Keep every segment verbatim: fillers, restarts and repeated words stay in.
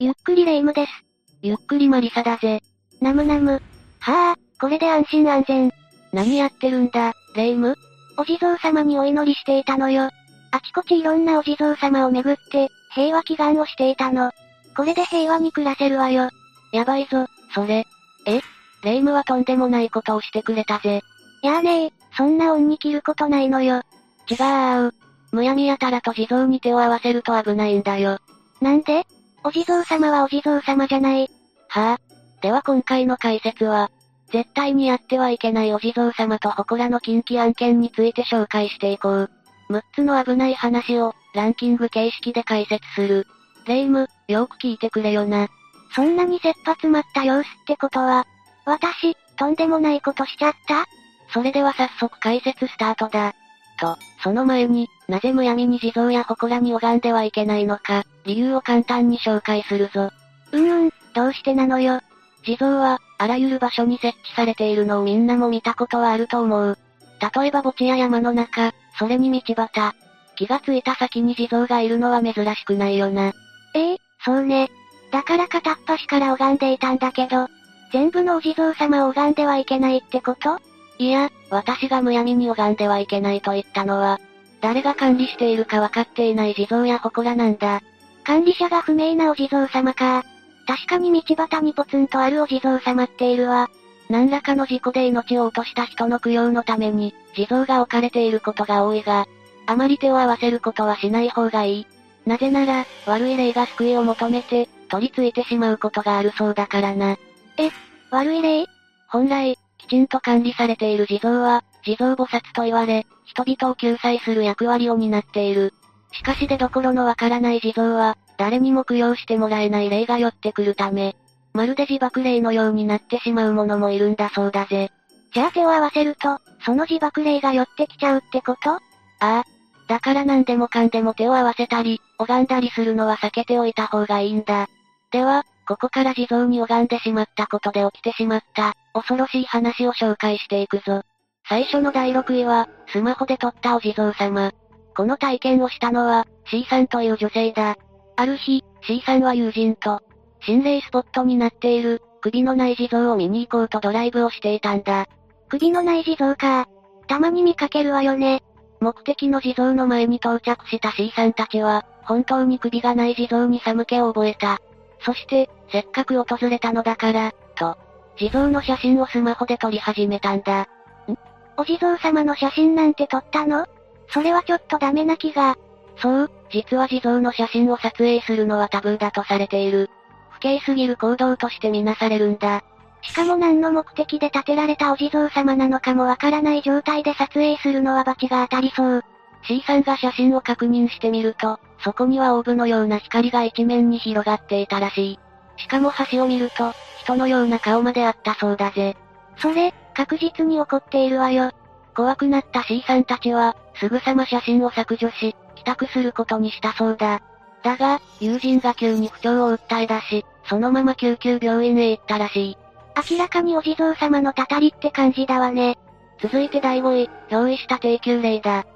ゆっくりレ夢ムです。ゆっくりマリサだぜ。ナムナム。はぁ、これで安心安全。何やってるんだ、レ夢ム？お地蔵様にお祈りしていたのよ。あちこちいろんなお地蔵様をめぐって、平和祈願をしていたの。これで平和に暮らせるわよ。やばいぞ、それ。え？レ夢ムはとんでもないことをしてくれたぜ。やーねー、そんな恩に着ることないのよ。違う。むやみやたらと地蔵に手を合わせると危ないんだよ。なんで？お地蔵様はお地蔵様じゃない。はぁ、では今回の解説は、絶対にやってはいけないお地蔵様と祠の禁忌案件について紹介していこう。むっつの危ない話を、ランキング形式で解説する。レ夢ム、よく聞いてくれよな。そんなに切羽詰まった様子ってことは、私、とんでもないことしちゃった？それでは早速解説スタートだ。と、その前に、なぜむやみに地蔵や祠に拝んではいけないのか、理由を簡単に紹介するぞ。うんうん、どうしてなのよ。地蔵は、あらゆる場所に設置されているのをみんなも見たことはあると思う。例えば墓地や山の中、それに道端。気がついた先に地蔵がいるのは珍しくないよな。ええ、そうね。だから片っ端から拝んでいたんだけど、全部のお地蔵様を拝んではいけないってこと？いや、私がむやみに拝んではいけないと言ったのは、誰が管理しているか分かっていない地蔵や祠なんだ。管理者が不明なお地蔵様か。確かに道端にポツンとあるお地蔵様っているわ。何らかの事故で命を落とした人の供養のために、地蔵が置かれていることが多いが、あまり手を合わせることはしない方がいい。なぜなら、悪い霊が救いを求めて、取り付いてしまうことがあるそうだからな。え、悪い霊？本来、きちんと管理されている地蔵は、地蔵菩薩と言われ、人々を救済する役割を担っている。しかし出どころのわからない地蔵は、誰にも供養してもらえない霊が寄ってくるため、まるで自爆霊のようになってしまうものもいるんだそうだぜ。じゃあ手を合わせると、その自爆霊が寄ってきちゃうってこと？ああ。だから何でもかんでも手を合わせたり、拝んだりするのは避けておいた方がいいんだ。では、ここから地蔵に拝んでしまったことで起きてしまった、恐ろしい話を紹介していくぞ。最初のだいろくいは、スマホで撮ったお地蔵様。この体験をしたのは、C さんという女性だ。ある日、C さんは友人と、心霊スポットになっている、首のない地蔵を見に行こうとドライブをしていたんだ。首のない地蔵か。たまに見かけるわよね。目的の地蔵の前に到着した C さんたちは、本当に首がない地蔵に寒気を覚えた。そして、せっかく訪れたのだから、と、地蔵の写真をスマホで撮り始めたんだ。ん？お地蔵様の写真なんて撮ったの？それはちょっとダメな気が。そう、実は地蔵の写真を撮影するのはタブーだとされている。不敬すぎる行動としてみなされるんだ。しかも何の目的で建てられたお地蔵様なのかもわからない状態で撮影するのは罰が当たりそう。C さんが写真を確認してみると、そこにはオーブのような光が一面に広がっていたらしい。しかも端を見ると、人のような顔まであったそうだぜ。それ、確実に起こっているわよ。怖くなった C さんたちは、すぐさま写真を削除し、帰宅することにしたそうだ。だが、友人が急に不調を訴え出し、そのまま救急病院へ行ったらしい。明らかにお地蔵様のたたりって感じだわね。続いてだいごい、憑依した低級霊だ。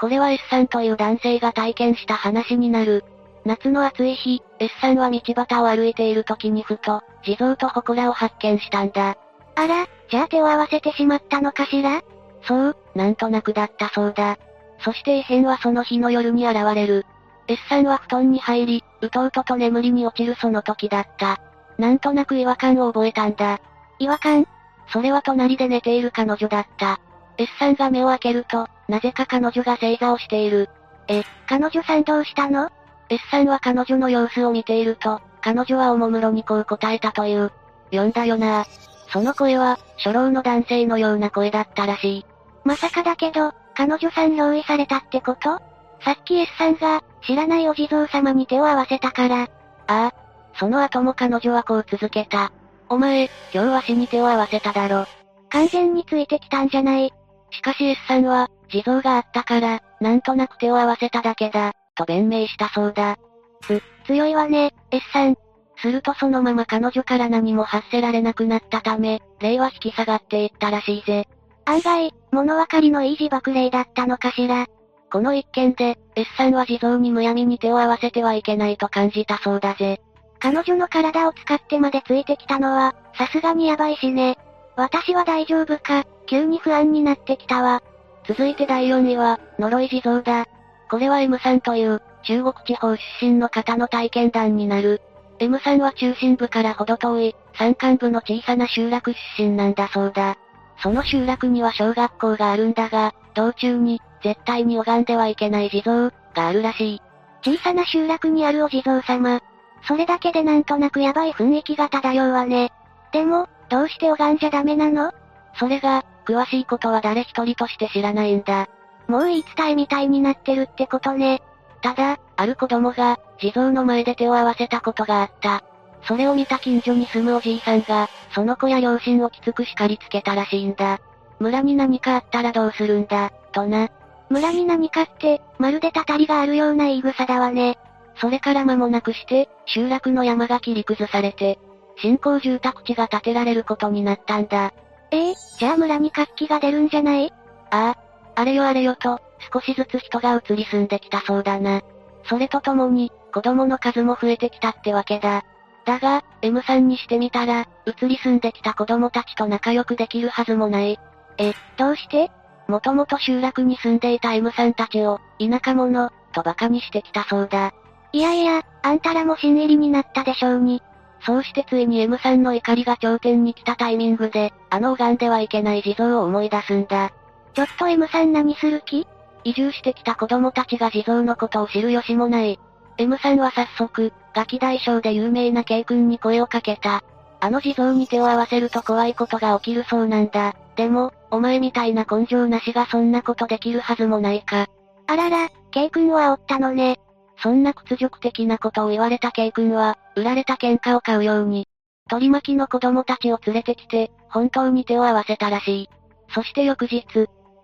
これは S さんという男性が体験した話になる。夏の暑い日、S さんは道端を歩いている時にふと、地蔵と祠を発見したんだ。あら、じゃあ手を合わせてしまったのかしら？そう、なんとなくだったそうだ。そして異変はその日の夜に現れる。S さんは布団に入り、うとうとと眠りに落ちるその時だった。なんとなく違和感を覚えたんだ。違和感？それは隣で寝ている彼女だった。S さんが目を開けると、なぜか彼女が正座をしている。え、彼女さんどうしたの？ S さんは彼女の様子を見ていると、彼女はおもむろにこう答えたという。呼んだよなぁ。その声は、初老の男性のような声だったらしい。まさかだけど、彼女さん憑依されたってこと？さっき S さんが、知らないお地蔵様に手を合わせたから。ああ。その後も彼女はこう続けた。お前、今日は死に手を合わせただろ。完全についてきたんじゃない。しかし S さんは、地蔵があったから、なんとなく手を合わせただけだ、と弁明したそうだ。つ、強いわね、S さん。するとそのまま彼女から何も発せられなくなったため、霊は引き下がっていったらしいぜ。案外、物分かりのいい自爆霊だったのかしら。この一件で、S さんは地蔵にむやみに手を合わせてはいけないと感じたそうだぜ。彼女の体を使ってまでついてきたのは、さすがにやばいしね。私は大丈夫か、急に不安になってきたわ。続いてだいよんいは、呪い地蔵だ。これは M さんという、中国地方出身の方の体験談になる。M さんは中心部からほど遠い、山間部の小さな集落出身なんだそうだ。その集落には小学校があるんだが、道中に、絶対に拝んではいけない地蔵、があるらしい。小さな集落にあるお地蔵様。それだけでなんとなくやばい雰囲気が漂うわね。でも、どうして拝んじゃダメなの？それが、詳しいことは誰一人として知らないんだ。もう言い伝えみたいになってるってことね。ただ、ある子供が、地蔵の前で手を合わせたことがあった。それを見た近所に住むおじいさんが、その子や両親をきつく叱りつけたらしいんだ。村に何かあったらどうするんだ、とな。村に何かって、まるでたたりがあるような言い草だわね。それから間もなくして、集落の山が切り崩されて、新興住宅地が建てられることになったんだ。ええ、じゃあ村に活気が出るんじゃない？ああ、あれよあれよと、少しずつ人が移り住んできたそうだな。それとともに、子供の数も増えてきたってわけだ。だが、M さんにしてみたら、移り住んできた子供たちと仲良くできるはずもない。え、どうして？もともと集落に住んでいた M さんたちを、田舎者、と馬鹿にしてきたそうだ。いやいや、あんたらも新入りになったでしょうに。そうしてついに M さんの怒りが頂点に来たタイミングで、あの拝んではいけない地蔵を思い出すんだ。ちょっと M さん何する気？移住してきた子供たちが地蔵のことを知る由もない。M さんは早速、ガキ大将で有名な K 君に声をかけた。あの地蔵に手を合わせると怖いことが起きるそうなんだ。でも、お前みたいな根性なしがそんなことできるはずもないか。あらら、K 君を煽ったのね。そんな屈辱的なことを言われた K 君は、売られた喧嘩を買うように、取り巻きの子供たちを連れてきて、本当に手を合わせたらしい。そして翌日、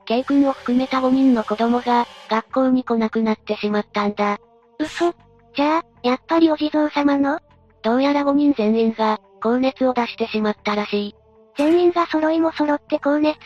K 君を含めたごにんの子供が、学校に来なくなってしまったんだ。嘘。じゃあ、やっぱりお地蔵様の？どうやらごにん全員が、高熱を出してしまったらしい。全員が揃いも揃って高熱？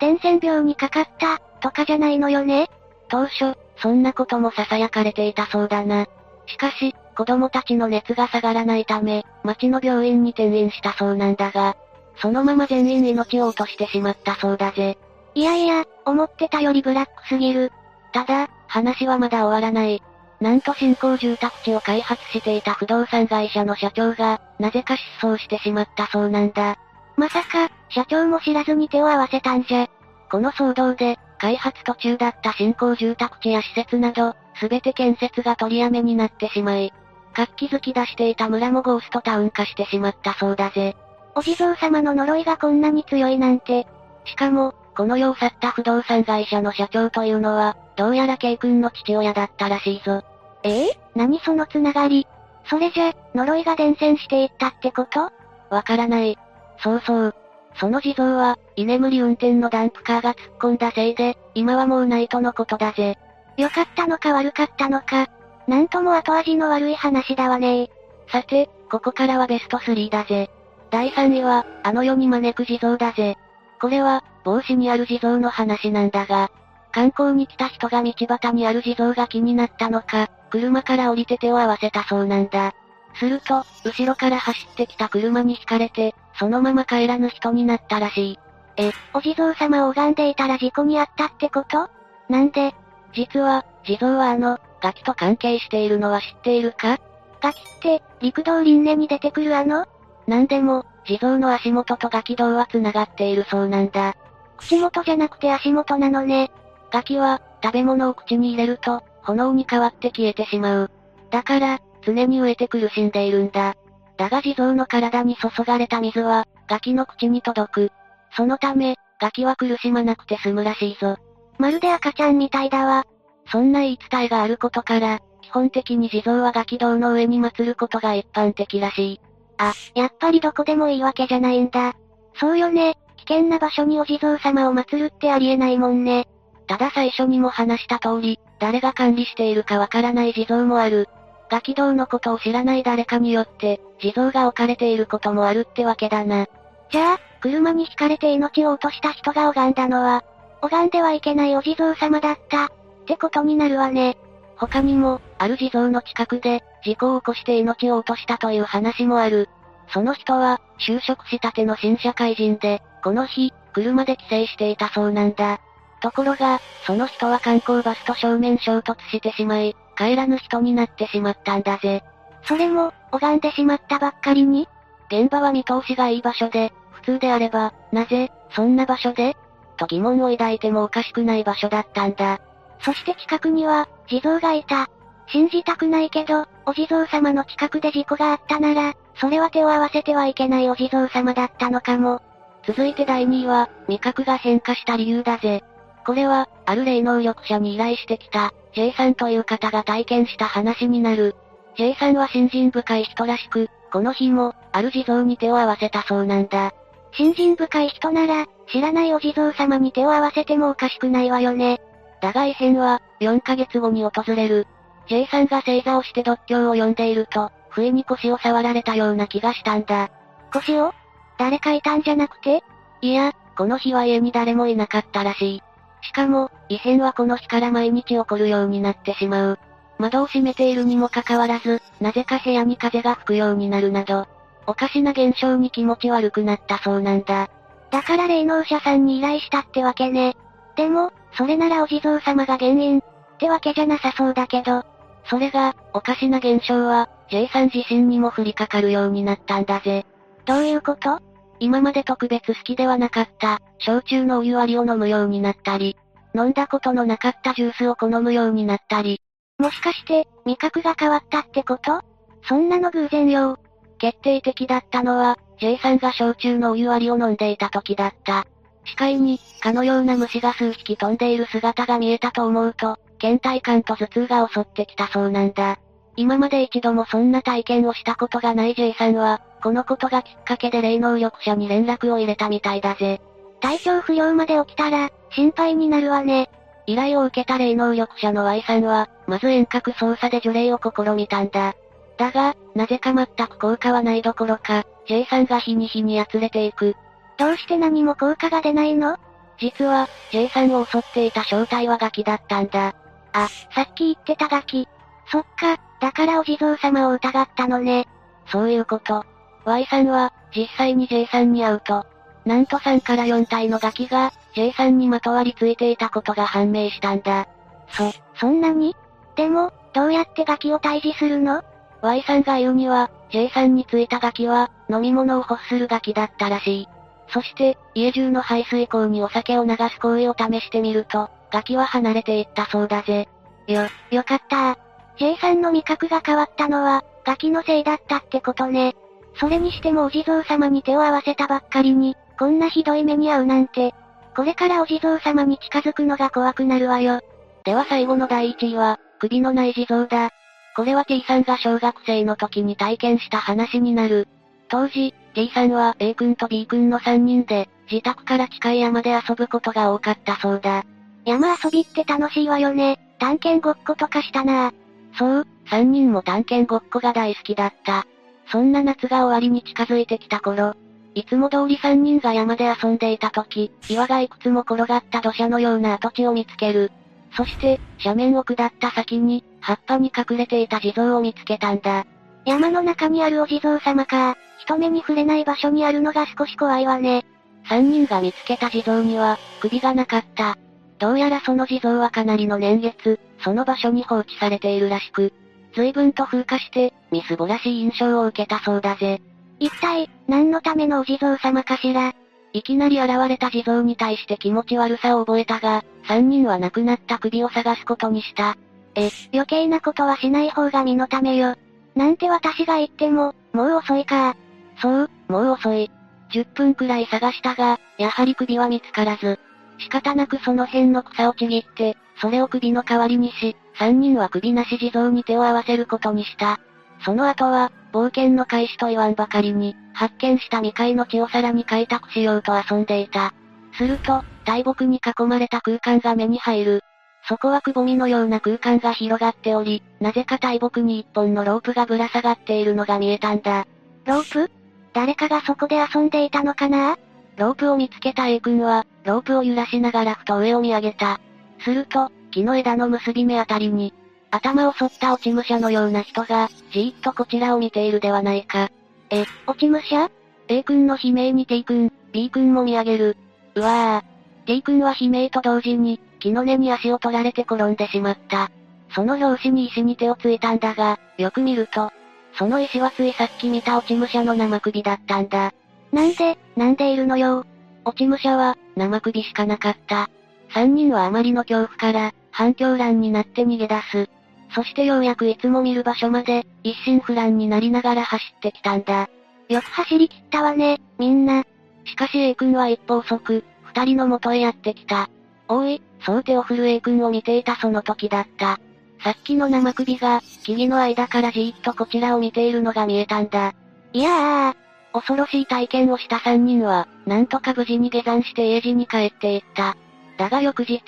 伝染病にかかった、とかじゃないのよね？当初、そんなことも囁かれていたそうだな。しかし、子供たちの熱が下がらないため、町の病院に転院したそうなんだが、そのまま全員命を落としてしまったそうだぜ。いやいや、思ってたよりブラックすぎる。ただ、話はまだ終わらない。なんと新興住宅地を開発していた不動産会社の社長が、なぜか失踪してしまったそうなんだ。まさか、社長も知らずに手を合わせたんじゃ。この騒動で、開発途中だった新興住宅地や施設など、すべて建設が取りやめになってしまい、活気づき出していた村もゴーストタウン化してしまったそうだぜ。お地蔵様の呪いがこんなに強いなんて。しかも、この世を去った不動産会社の社長というのは、どうやら K 君の父親だったらしいぞ。ええ？何そのつながり？それじゃ、呪いが伝染していったってこと？わからない。そうそう。その地蔵は、居眠り運転のダンプカーが突っ込んだせいで、今はもうないとのことだぜ。良かったのか悪かったのか。なんとも後味の悪い話だわねー。さて、ここからはベストスリーだぜ。だいさんいは、あの世に招く地蔵だぜ。これは、帽子にある地蔵の話なんだが、観光に来た人が道端にある地蔵が気になったのか、車から降りて手を合わせたそうなんだ。すると、後ろから走ってきた車に轢かれて、そのまま帰らぬ人になったらしい。え、お地蔵様を拝んでいたら事故に遭ったってこと？なんで？実は、地蔵はあの、ガキと関係しているのは知っているか？ガキって、陸道輪廻に出てくるあの？なんでも、地蔵の足元とガキ道は繋がっているそうなんだ。口元じゃなくて足元なのね。ガキは、食べ物を口に入れると、炎に変わって消えてしまう。だから、常に飢えて苦しんでいるんだ。だが地蔵の体に注がれた水は、ガキの口に届く。そのため、ガキは苦しまなくて済むらしいぞ。まるで赤ちゃんみたいだわ。そんな言い伝えがあることから、基本的に地蔵はガキ道の上に祀ることが一般的らしい。あ、やっぱりどこでもいいわけじゃないんだ。そうよね、危険な場所にお地蔵様を祀るってありえないもんね。ただ最初にも話した通り、誰が管理しているかわからない地蔵もある。ガキ道のことを知らない誰かによって、地蔵が置かれていることもあるってわけだな。じゃあ、車に轢かれて命を落とした人が拝んだのは、拝んではいけないお地蔵様だった、ってことになるわね。他にも、ある地蔵の近くで、事故を起こして命を落としたという話もある。その人は、就職したての新社会人で、この日、車で帰省していたそうなんだ。ところが、その人は観光バスと正面衝突してしまい、帰らぬ人になってしまったんだぜ。それも、拝んでしまったばっかりに？現場は見通しがいい場所で、普通であれば、なぜ、そんな場所で？と疑問を抱いてもおかしくない場所だったんだ。そして近くには、地蔵がいた。信じたくないけど、お地蔵様の近くで事故があったなら、それは手を合わせてはいけないお地蔵様だったのかも。続いてだいにいは、味覚が変化した理由だぜ。これは、ある霊能力者に依頼してきた、J さんという方が体験した話になる。J さんは信心深い人らしく、この日も、ある地蔵に手を合わせたそうなんだ。信心深い人なら、知らないお地蔵様に手を合わせてもおかしくないわよね。だが異変は、よんかげつごに訪れる。J さんが正座をして読経を読んでいると、不意に腰を触られたような気がしたんだ。腰を？誰かいたんじゃなくて？いや、この日は家に誰もいなかったらしい。しかも、異変はこの日から毎日起こるようになってしまう。窓を閉めているにもかかわらず、なぜか部屋に風が吹くようになるなど、おかしな現象に気持ち悪くなったそうなんだ。だから霊能者さんに依頼したってわけね。でも、それならお地蔵様が原因、ってわけじゃなさそうだけど。それが、おかしな現象は、J さん自身にも降りかかるようになったんだぜ。どういうこと？今まで特別好きではなかった、焼酎のお湯割りを飲むようになったり、飲んだことのなかったジュースを好むようになったり。もしかして、味覚が変わったってこと？そんなの偶然よ。決定的だったのは、J さんが焼酎のお湯割りを飲んでいた時だった。視界に、蚊のような虫が数匹飛んでいる姿が見えたと思うと、倦怠感と頭痛が襲ってきたそうなんだ。今まで一度もそんな体験をしたことがない J さんは、このことがきっかけで霊能力者に連絡を入れたみたいだぜ。体調不良まで起きたら、心配になるわね。依頼を受けた霊能力者の Y さんは、まず遠隔操作で呪霊を試みたんだ。だが、なぜか全く効果はないどころか、J さんが日に日にやつれていく。どうして何も効果が出ないの？実は、J さんを襲っていた正体はガキだったんだ。あ、さっき言ってたガキ。そっか、だからお地蔵様を疑ったのね。そういうこと。Y さんは、実際に J さんに会うと、なんとさんからよんたいのガキが、J さんにまとわりついていたことが判明したんだ。そ、そんなに？でも、どうやってガキを退治するの？ Y さんが言うには、J さんについたガキは、飲み物を欲するガキだったらしい。そして、家中の排水溝にお酒を流す行為を試してみると、ガキは離れていったそうだぜ。よ、よかった。J さんの味覚が変わったのは、ガキのせいだったってことね。それにしてもお地蔵様に手を合わせたばっかりに、こんなひどい目に遭うなんて。これからお地蔵様に近づくのが怖くなるわよ。では最後のだいいちいは、首のない地蔵だ。これは T さんが小学生の時に体験した話になる。当時、T さんは A 君と B 君のさんにんで、自宅から近い山で遊ぶことが多かったそうだ。山遊びって楽しいわよね。探検ごっことかしたなぁ。そう、さんにんも探検ごっこが大好きだった。そんな夏が終わりに近づいてきた頃、いつも通りさんにんが山で遊んでいた時、岩がいくつも転がった土砂のような跡地を見つける。そして、斜面を下った先に、葉っぱに隠れていた地蔵を見つけたんだ。山の中にあるお地蔵様か、人目に触れない場所にあるのが少し怖いわね。さんにんが見つけた地蔵には、首がなかった。どうやらその地蔵はかなりの年月、その場所に放置されているらしく、随分と風化して、みすぼらしい印象を受けたそうだぜ。一体、何のためのお地蔵様かしら？いきなり現れた地蔵に対して気持ち悪さを覚えたが、三人は亡くなった首を探すことにした。え、余計なことはしない方が身のためよ。なんて私が言っても、もう遅いか。そう、もう遅い。じゅっぷんくらい探したが、やはり首は見つからず。仕方なくその辺の草をちぎって、それを首の代わりにし、三人は首なし地蔵に手を合わせることにした。その後は、冒険の開始と言わんばかりに、発見した未開の地をさらに開拓しようと遊んでいた。すると、大木に囲まれた空間が目に入る。そこはくぼみのような空間が広がっており、なぜか大木に一本のロープがぶら下がっているのが見えたんだ。ロープ？誰かがそこで遊んでいたのかな？ロープを見つけた A 君は、ロープを揺らしながらふと上を見上げた。すると、木の枝の結び目あたりに、頭を反った落ち武者のような人が、じーっとこちらを見ているではないか。え、落ち武者？ A 君の悲鳴に T 君、B 君も見上げる。うわぁ。T 君は悲鳴と同時に、木の根に足を取られて転んでしまった。その拍子に石に手をついたんだが、よく見ると、その石はついさっき見た落ち武者の生首だったんだ。なんで、なんでいるのよ。落ち武者は、生首しかなかった。三人はあまりの恐怖から、半狂乱になって逃げ出す。そしてようやくいつも見る場所まで、一心不乱になりながら走ってきたんだ。よく走り切ったわね、みんな。しかし A 君は一歩遅く、二人の元へやってきた。おい、そう手を振る A 君を見ていたその時だった。さっきの生首が、木々の間からじーっとこちらを見ているのが見えたんだ。いやあ、恐ろしい体験をした三人は、なんとか無事に下山して家路に帰っていった。だが翌日、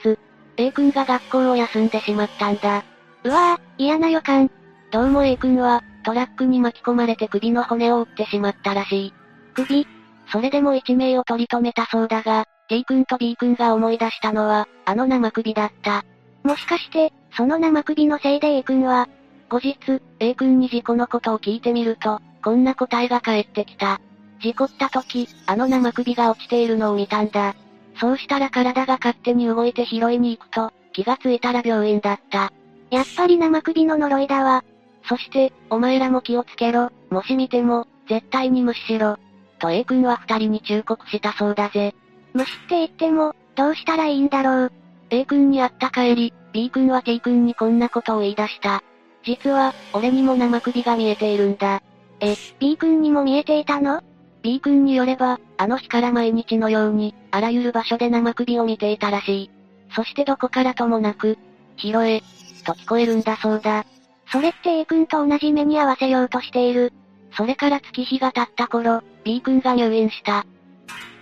A 君が学校を休んでしまったんだ。うわぁ、嫌な予感。どうも A 君は、トラックに巻き込まれて首の骨を折ってしまったらしい。首？それでも一命を取り留めたそうだが、T 君と B 君が思い出したのは、あの生首だった。もしかして、その生首のせいで A 君は、後日、A 君に事故のことを聞いてみると、こんな答えが返ってきた。事故った時、あの生首が落ちているのを見たんだ。そうしたら体が勝手に動いて拾いに行くと、気がついたら病院だった。やっぱり生首の呪いだわ。そして、お前らも気をつけろ、もし見ても、絶対に無視しろ。と A 君は二人に忠告したそうだぜ。無視って言っても、どうしたらいいんだろう。A 君に会った帰り、B 君は T 君にこんなことを言い出した。実は、俺にも生首が見えているんだ。え、B 君にも見えていたの？ B 君によれば、あの日から毎日のように、あらゆる場所で生首を見ていたらしい。そしてどこからともなく、拾え、と聞こえるんだそうだ。それって A 君と同じ目に合わせようとしている。それから月日が経った頃、B 君が入院した。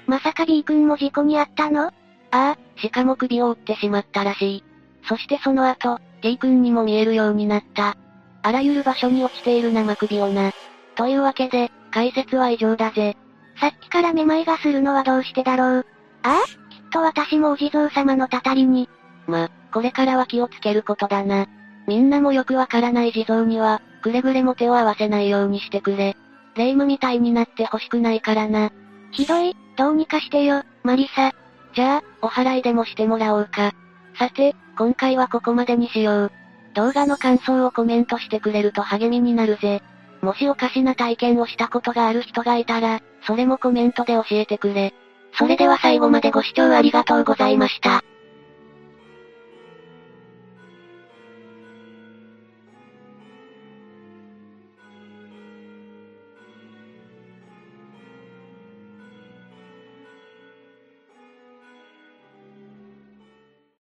まさか B 君も事故に遭ったの？ああ、しかも首を折ってしまったらしい。そしてその後、T 君にも見えるようになった。あらゆる場所に落ちている生首をな。というわけで、解説は以上だぜ。さっきからめまいがするのはどうしてだろう。ああ、きっと私もお地蔵様のたたりに。ま、これからは気をつけることだな。みんなもよくわからない地蔵には、くれぐれも手を合わせないようにしてくれ。霊夢みたいになってほしくないからな。ひどい、どうにかしてよ、マリサ。じゃあ、お祓いでもしてもらおうか。さて、今回はここまでにしよう。動画の感想をコメントしてくれると励みになるぜ。もしおかしな体験をしたことがある人がいたら、それもコメントで教えてくれ。それでは最後までご視聴ありがとうございました。